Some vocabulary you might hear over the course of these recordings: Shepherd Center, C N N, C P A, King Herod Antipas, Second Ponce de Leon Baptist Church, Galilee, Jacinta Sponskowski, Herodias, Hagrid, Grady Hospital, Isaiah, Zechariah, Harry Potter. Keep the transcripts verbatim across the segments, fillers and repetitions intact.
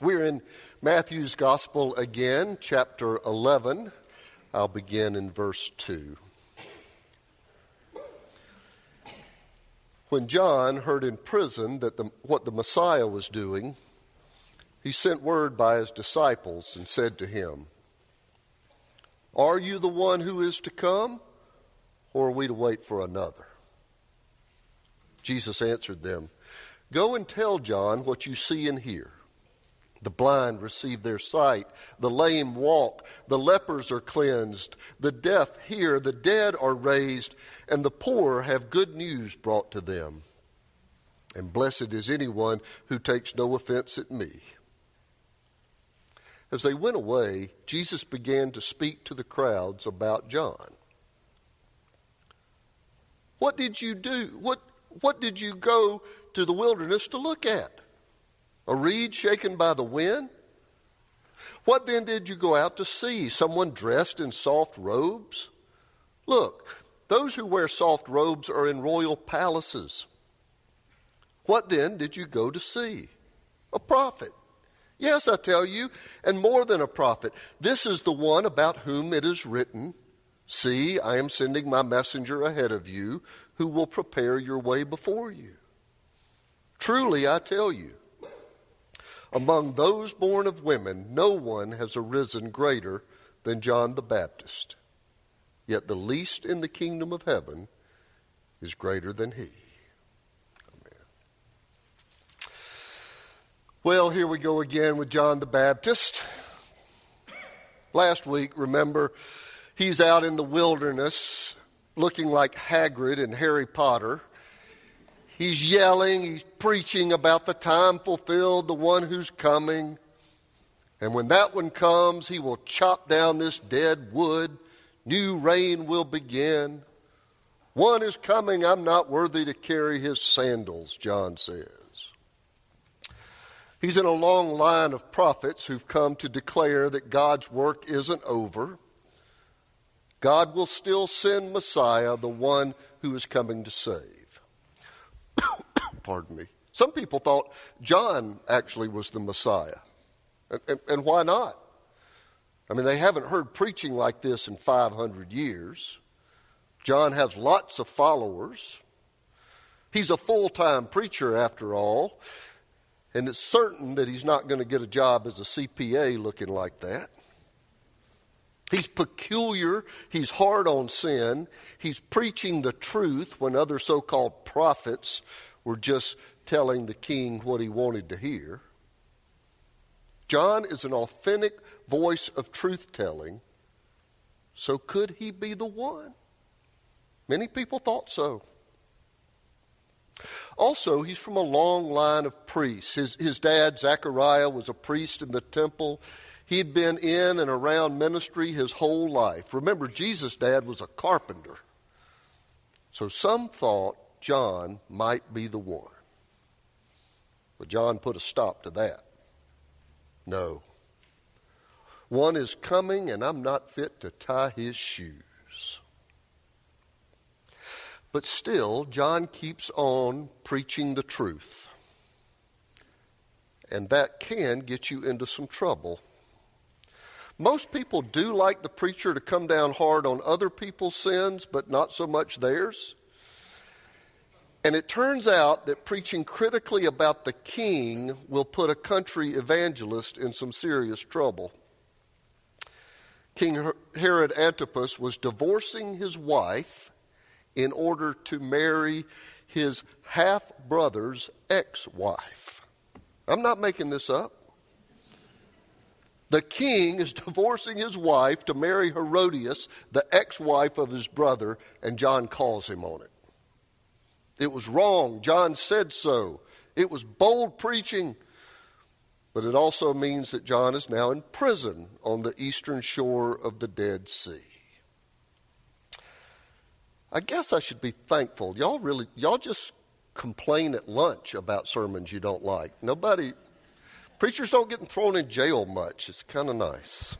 We're in Matthew's Gospel again, chapter eleven. I'll begin in verse two. When John heard in prison that the, what the Messiah was doing, he sent word by his disciples and said to him, "Are you the one who is to come, or are we to wait for another?" Jesus answered them, "Go and tell John what you see and hear. The blind receive their sight, the lame walk, the lepers are cleansed, the deaf hear, the dead are raised, and the poor have good news brought to them. And blessed is anyone who takes no offense at me." As they went away, Jesus began to speak to the crowds about John. "What did you do? What, what did you go to the wilderness to look at? A reed shaken by the wind? What then did you go out to see? Someone dressed in soft robes? Look, those who wear soft robes are in royal palaces. What then did you go to see? A prophet. Yes, I tell you, and more than a prophet. This is the one about whom it is written, 'See, I am sending my messenger ahead of you, who will prepare your way before you.' Truly, I tell you, among those born of women, no one has arisen greater than John the Baptist. Yet the least in the kingdom of heaven is greater than he." Amen. Well, here we go again with John the Baptist. Last week, remember, he's out in the wilderness looking like Hagrid in Harry Potter. He's yelling, he's preaching about the time fulfilled, the one who's coming. And when that one comes, he will chop down this dead wood. New rain will begin. "One is coming, I'm not worthy to carry his sandals," John says. He's in a long line of prophets who've come to declare that God's work isn't over. God will still send Messiah, the one who is coming to save. Pardon me. Some people thought John actually was the Messiah. And, and, and why not? I mean, they haven't heard preaching like this in five hundred years. John has lots of followers. He's a full-time preacher, after all. And it's certain that he's not going to get a job as a C P A looking like that. He's peculiar. He's hard on sin. He's preaching the truth when other so-called prophets were just telling the king what he wanted to hear. John is an authentic voice of truth-telling. So could he be the one? Many people thought so. Also, he's from a long line of priests. His, his dad, Zechariah, was a priest in the temple. He'd been in and around ministry his whole life. Remember, Jesus' dad was a carpenter. So some thought John might be the one. But John put a stop to that. "No. One is coming, and I'm not fit to tie his shoes." But still, John keeps on preaching the truth. And that can get you into some trouble. Most people do like the preacher to come down hard on other people's sins, but not so much theirs. And it turns out that preaching critically about the king will put a country evangelist in some serious trouble. King Herod Antipas was divorcing his wife in order to marry his half-brother's ex-wife. I'm not making this up. The king is divorcing his wife to marry Herodias, the ex-wife of his brother, and John calls him on it. "It was wrong. John said so. It was bold preaching." But it also means that John is now in prison on the eastern shore of the Dead Sea. I guess I should be thankful. Y'all really, y'all just complain at lunch about sermons you don't like. Nobody, preachers don't get thrown in jail much. It's kind of nice.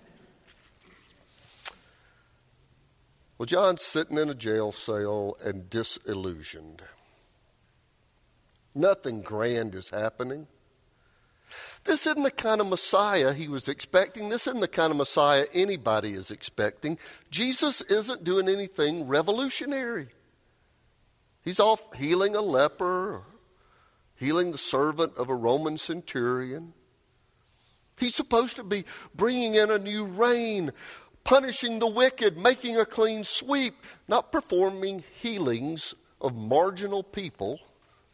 Well, John's sitting in a jail cell and disillusioned. Nothing grand is happening. This isn't the kind of Messiah he was expecting. This isn't the kind of Messiah anybody is expecting. Jesus isn't doing anything revolutionary. He's off healing a leper, or healing the servant of a Roman centurion. He's supposed to be bringing in a new reign, punishing the wicked, making a clean sweep, not performing healings of marginal people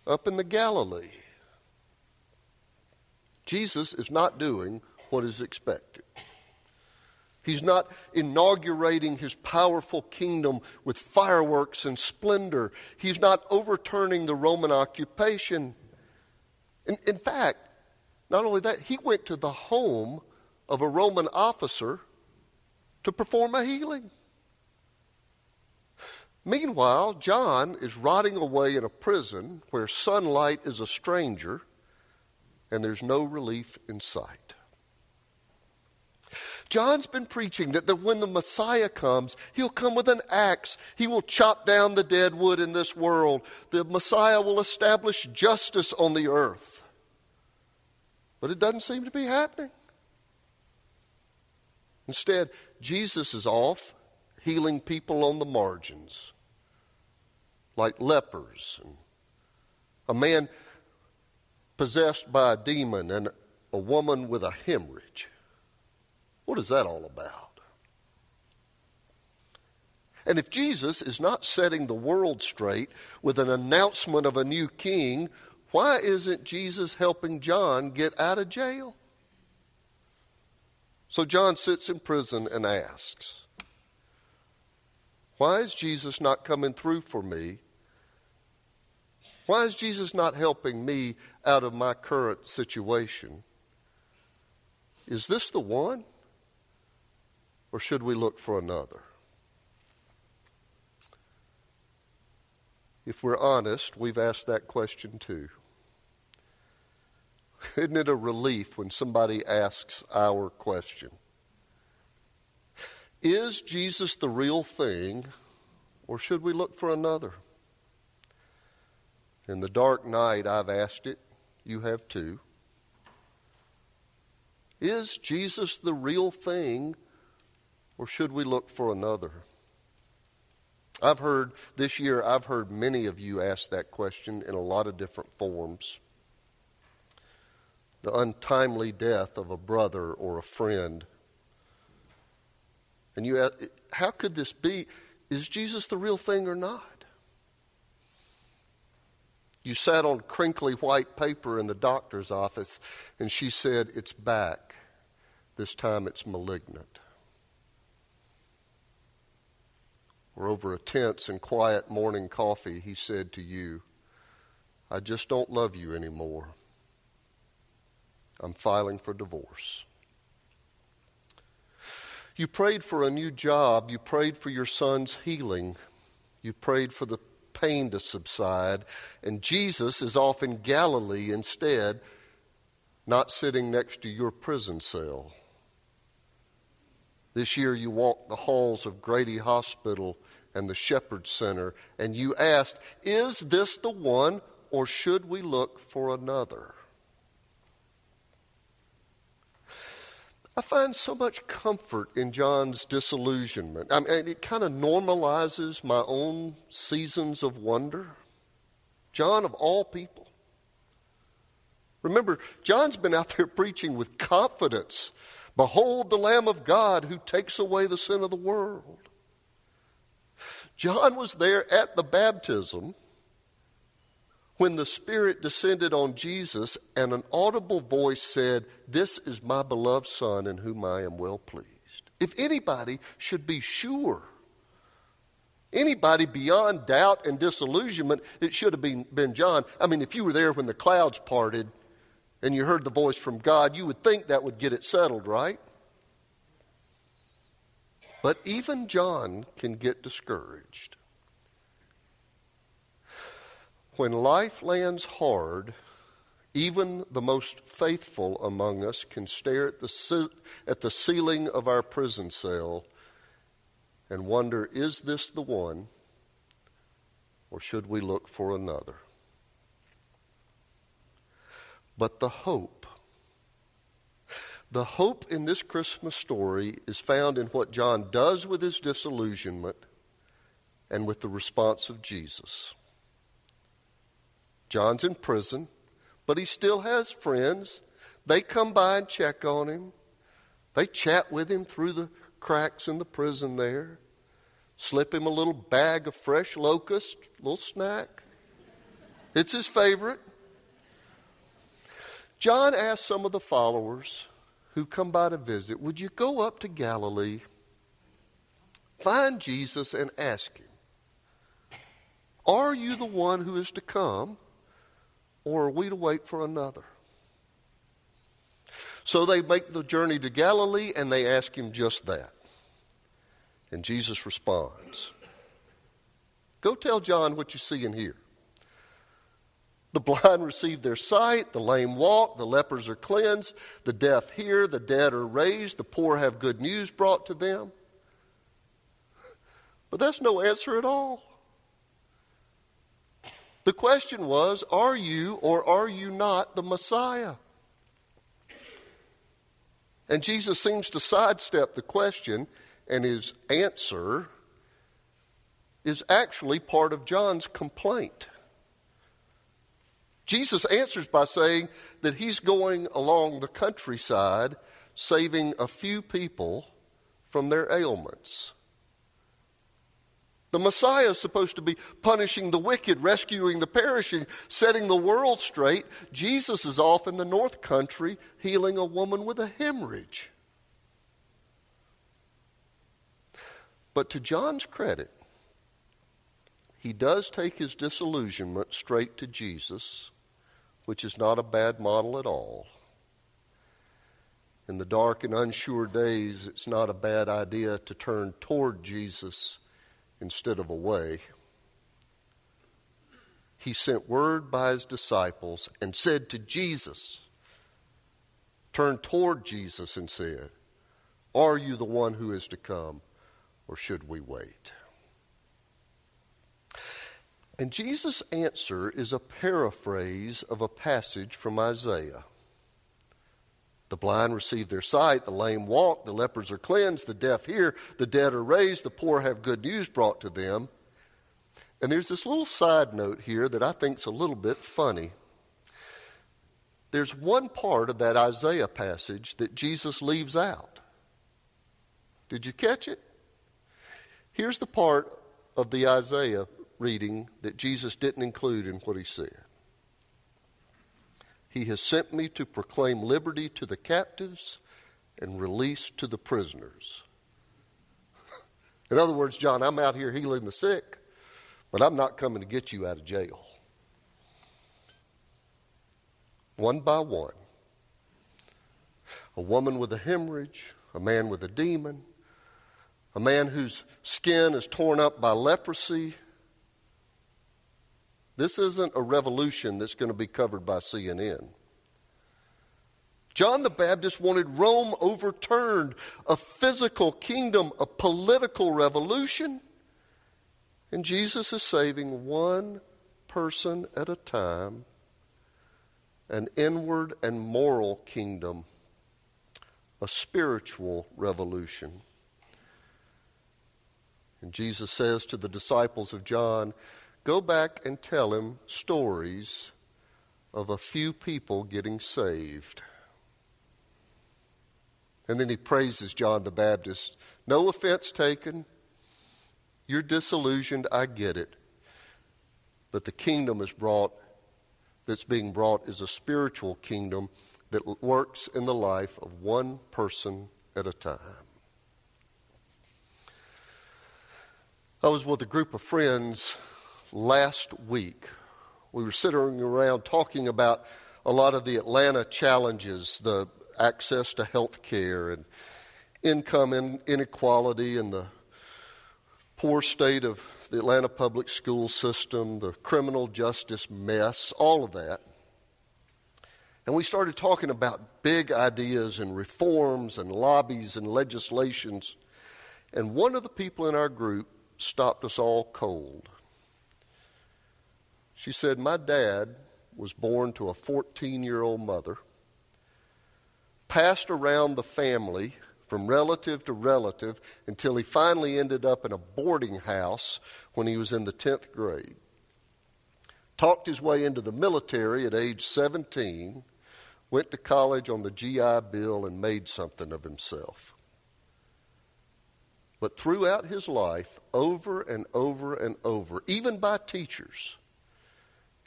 up in the Galilee. Jesus is not doing what is expected. He's not inaugurating his powerful kingdom with fireworks and splendor. He's not overturning the Roman occupation. In, in fact, not only that, he went to the home of a Roman officer to perform a healing. Meanwhile, John is rotting away in a prison where sunlight is a stranger, and there's no relief in sight. John's been preaching that the, when the Messiah comes, he'll come with an axe. He will chop down the dead wood in this world. The Messiah will establish justice on the earth. But it doesn't seem to be happening. Instead, Jesus is off healing people on the margins, like lepers, and a man possessed by a demon, and a woman with a hemorrhage. What is that all about? And if Jesus is not setting the world straight with an announcement of a new king, why isn't Jesus helping John get out of jail? So John sits in prison and asks, why is Jesus not coming through for me? Why is Jesus not helping me out of my current situation? Is this the one? Or should we look for another? If we're honest, we've asked that question too. Isn't it a relief when somebody asks our question? Is Jesus the real thing, or should we look for another? In the dark night, I've asked it. You have too. Is Jesus the real thing, or should we look for another? I've heard, this year, I've heard many of you ask that question in a lot of different forms. The untimely death of a brother or a friend. And you ask, how could this be? Is Jesus the real thing or not? You sat on crinkly white paper in the doctor's office, and she said, it's back. This time it's malignant. Or over a tense and quiet morning coffee, he said to you, I just don't love you anymore. I'm filing for divorce. You prayed for a new job. You prayed for your son's healing. You prayed for the pain to subside, and Jesus is off in Galilee instead, not sitting next to your prison cell. This year you walked the halls of Grady Hospital and the Shepherd Center, and you asked, is this the one, or should we look for another? I find so much comfort in John's disillusionment. I mean, it kind of normalizes my own seasons of wonder. John, of all people. Remember, John's been out there preaching with confidence. Behold the Lamb of God who takes away the sin of the world. John was there at the baptism when the Spirit descended on Jesus and an audible voice said, this is my beloved Son in whom I am well pleased. If anybody should be sure, anybody beyond doubt and disillusionment, it should have been, been John. I mean, if you were there when the clouds parted and you heard the voice from God, you would think that would get it settled, right? But even John can get discouraged. When life lands hard, even the most faithful among us can stare at the ce- at the ceiling of our prison cell and wonder, is this the one, or should we look for another? But the hope, the hope in this Christmas story is found in what John does with his disillusionment and with the response of Jesus. John's in prison, but he still has friends. They come by and check on him. They chat with him through the cracks in the prison there. Slip him a little bag of fresh locust, a little snack. It's his favorite. John asked some of the followers who come by to visit, would you go up to Galilee, find Jesus, and ask him, are you the one who is to come? Or are we to wait for another? So they make the journey to Galilee, and they ask him just that. And Jesus responds, go tell John what you see and hear. The blind receive their sight, the lame walk, the lepers are cleansed, the deaf hear, the dead are raised, the poor have good news brought to them. But that's no answer at all. The question was, are you or are you not the Messiah? And Jesus seems to sidestep the question, and his answer is actually part of John's complaint. Jesus answers by saying that he's going along the countryside saving a few people from their ailments. The Messiah is supposed to be punishing the wicked, rescuing the perishing, setting the world straight. Jesus is off in the north country healing a woman with a hemorrhage. But to John's credit, he does take his disillusionment straight to Jesus, which is not a bad model at all. In the dark and unsure days, it's not a bad idea to turn toward Jesus instead of away. He sent word by his disciples and said to Jesus, turn toward Jesus and said, are you the one who is to come, or should we wait? And Jesus' answer is a paraphrase of a passage from Isaiah. The blind receive their sight, the lame walk, the lepers are cleansed, the deaf hear, the dead are raised, the poor have good news brought to them. And there's this little side note here that I think is a little bit funny. There's one part of that Isaiah passage that Jesus leaves out. Did you catch it? Here's the part of the Isaiah reading that Jesus didn't include in what he said. He has sent me to proclaim liberty to the captives and release to the prisoners. In other words, John, I'm out here healing the sick, but I'm not coming to get you out of jail. One by one, a woman with a hemorrhage, a man with a demon, a man whose skin is torn up by leprosy. This isn't a revolution that's going to be covered by C N N. John the Baptist wanted Rome overturned, a physical kingdom, a political revolution. And Jesus is saving one person at a time, an inward and moral kingdom, a spiritual revolution. And Jesus says to the disciples of John, go back and tell him stories of a few people getting saved. And then he praises John the Baptist. No offense taken. You're disillusioned, I get it. But the kingdom is brought, that's being brought is a spiritual kingdom that works in the life of one person at a time. I was with a group of friends last week. We were sitting around talking about a lot of the Atlanta challenges, the access to health care and income inequality and the poor state of the Atlanta public school system, the criminal justice mess, all of that. And we started talking about big ideas and reforms and lobbies and legislations. And one of the people in our group stopped us all cold. She said, "My dad was born to a fourteen-year-old mother, passed around the family from relative to relative until he finally ended up in a boarding house when he was in the tenth grade. Talked his way into the military at age seventeen, went to college on the G I Bill and made something of himself. But throughout his life, over and over and over, even by teachers,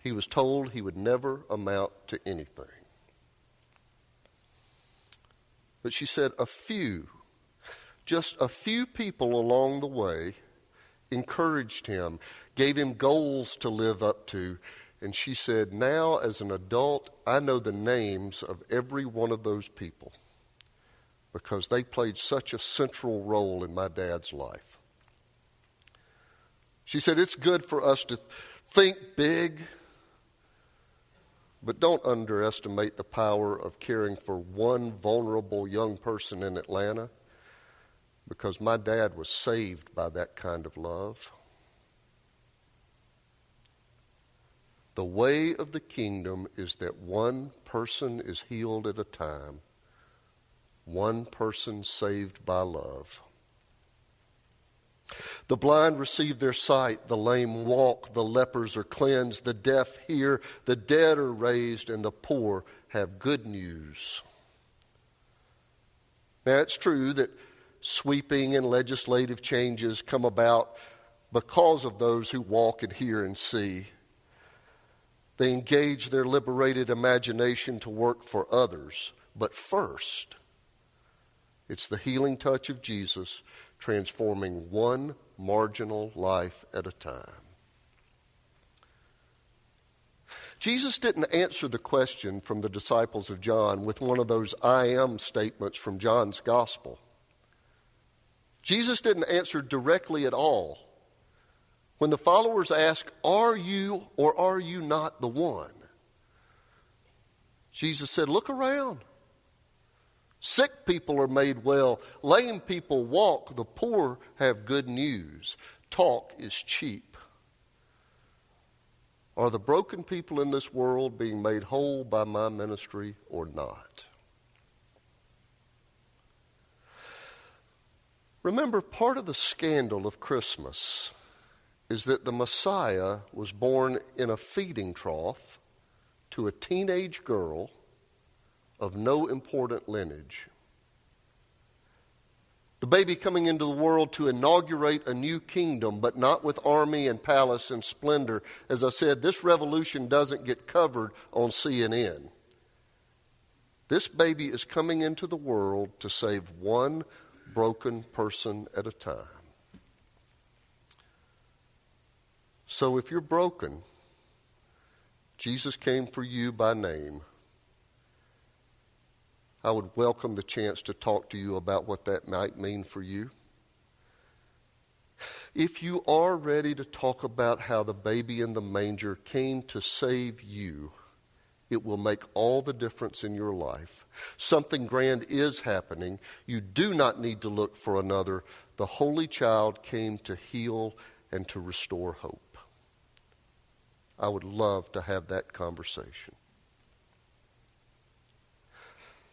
he was told he would never amount to anything." But she said a few, just a few people along the way encouraged him, gave him goals to live up to, and she said, "Now as an adult, I know the names of every one of those people because they played such a central role in my dad's life." She said, "It's good for us to think big, but don't underestimate the power of caring for one vulnerable young person in Atlanta, because my dad was saved by that kind of love." The way of the kingdom is that one person is healed at a time, one person saved by love. The blind receive their sight, the lame walk, the lepers are cleansed, the deaf hear, the dead are raised, and the poor have good news. Now, it's true that sweeping and legislative changes come about because of those who walk and hear and see. They engage their liberated imagination to work for others. But first, it's the healing touch of Jesus transforming one marginal life at a time. Jesus didn't answer the question from the disciples of John with one of those I am statements from John's gospel. Jesus didn't answer directly at all. When the followers asked, "Are you or are you not the one?" Jesus said, "Look around. Sick people are made well. Lame people walk. The poor have good news. Talk is cheap. Are the broken people in this world being made whole by my ministry or not?" Remember, part of the scandal of Christmas is that the Messiah was born in a feeding trough to a teenage girl of no important lineage. The baby coming into the world to inaugurate a new kingdom, but not with army and palace and splendor. As I said, this revolution doesn't get covered on C N N. This baby is coming into the world to save one broken person at a time. So if you're broken, Jesus came for you by name. I would welcome the chance to talk to you about what that might mean for you. If you are ready to talk about how the baby in the manger came to save you, it will make all the difference in your life. Something grand is happening. You do not need to look for another. The Holy Child came to heal and to restore hope. I would love to have that conversation.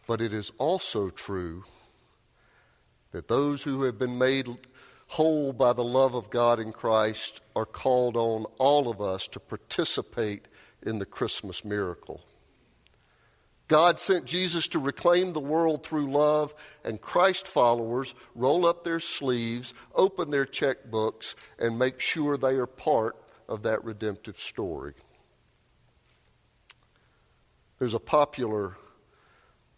But it is also true that those who have been made whole by the love of God in Christ are called on all of us to participate in the Christmas miracle. God sent Jesus to reclaim the world through love, and Christ followers roll up their sleeves, open their checkbooks, and make sure they are part of that redemptive story. There's a popular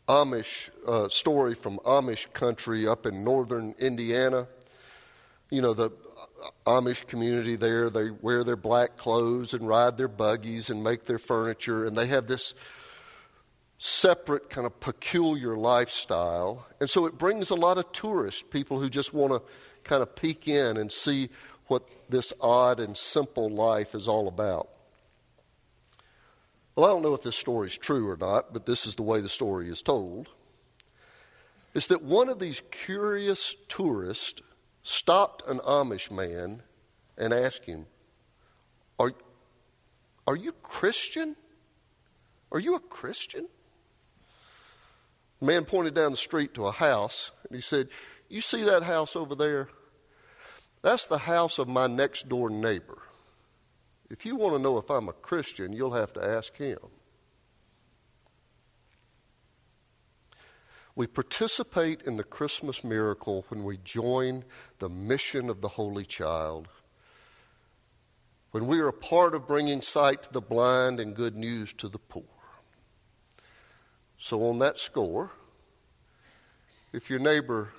Amish uh, story from Amish country up in northern Indiana. You know, the Amish community there, they wear their black clothes and ride their buggies and make their furniture, and they have this separate, kind of peculiar lifestyle. And so it brings a lot of tourists, people who just want to kind of peek in and see what this odd and simple life is all about. Well, I don't know if this story is true or not, but this is the way the story is told. It's that one of these curious tourists stopped an Amish man and asked him, Are, are you Christian? Are you a Christian? The man pointed down the street to a house, and he said, "You see that house over there? That's the house of my next door neighbor. If you want to know if I'm a Christian, you'll have to ask him." We participate in the Christmas miracle when we join the mission of the Holy Child. When we are a part of bringing sight to the blind and good news to the poor. So on that score, if your neighbor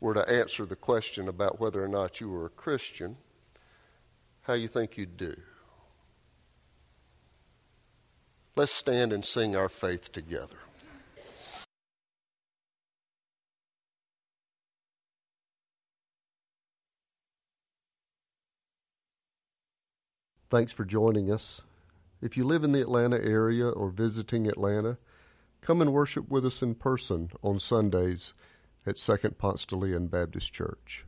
were to answer the question about whether or not you were a Christian, how you think you'd do? Let's stand and sing our faith together. Thanks for joining us. If you live in the Atlanta area or visiting Atlanta, come and worship with us in person on Sundays at Second Ponce de Leon Baptist Church.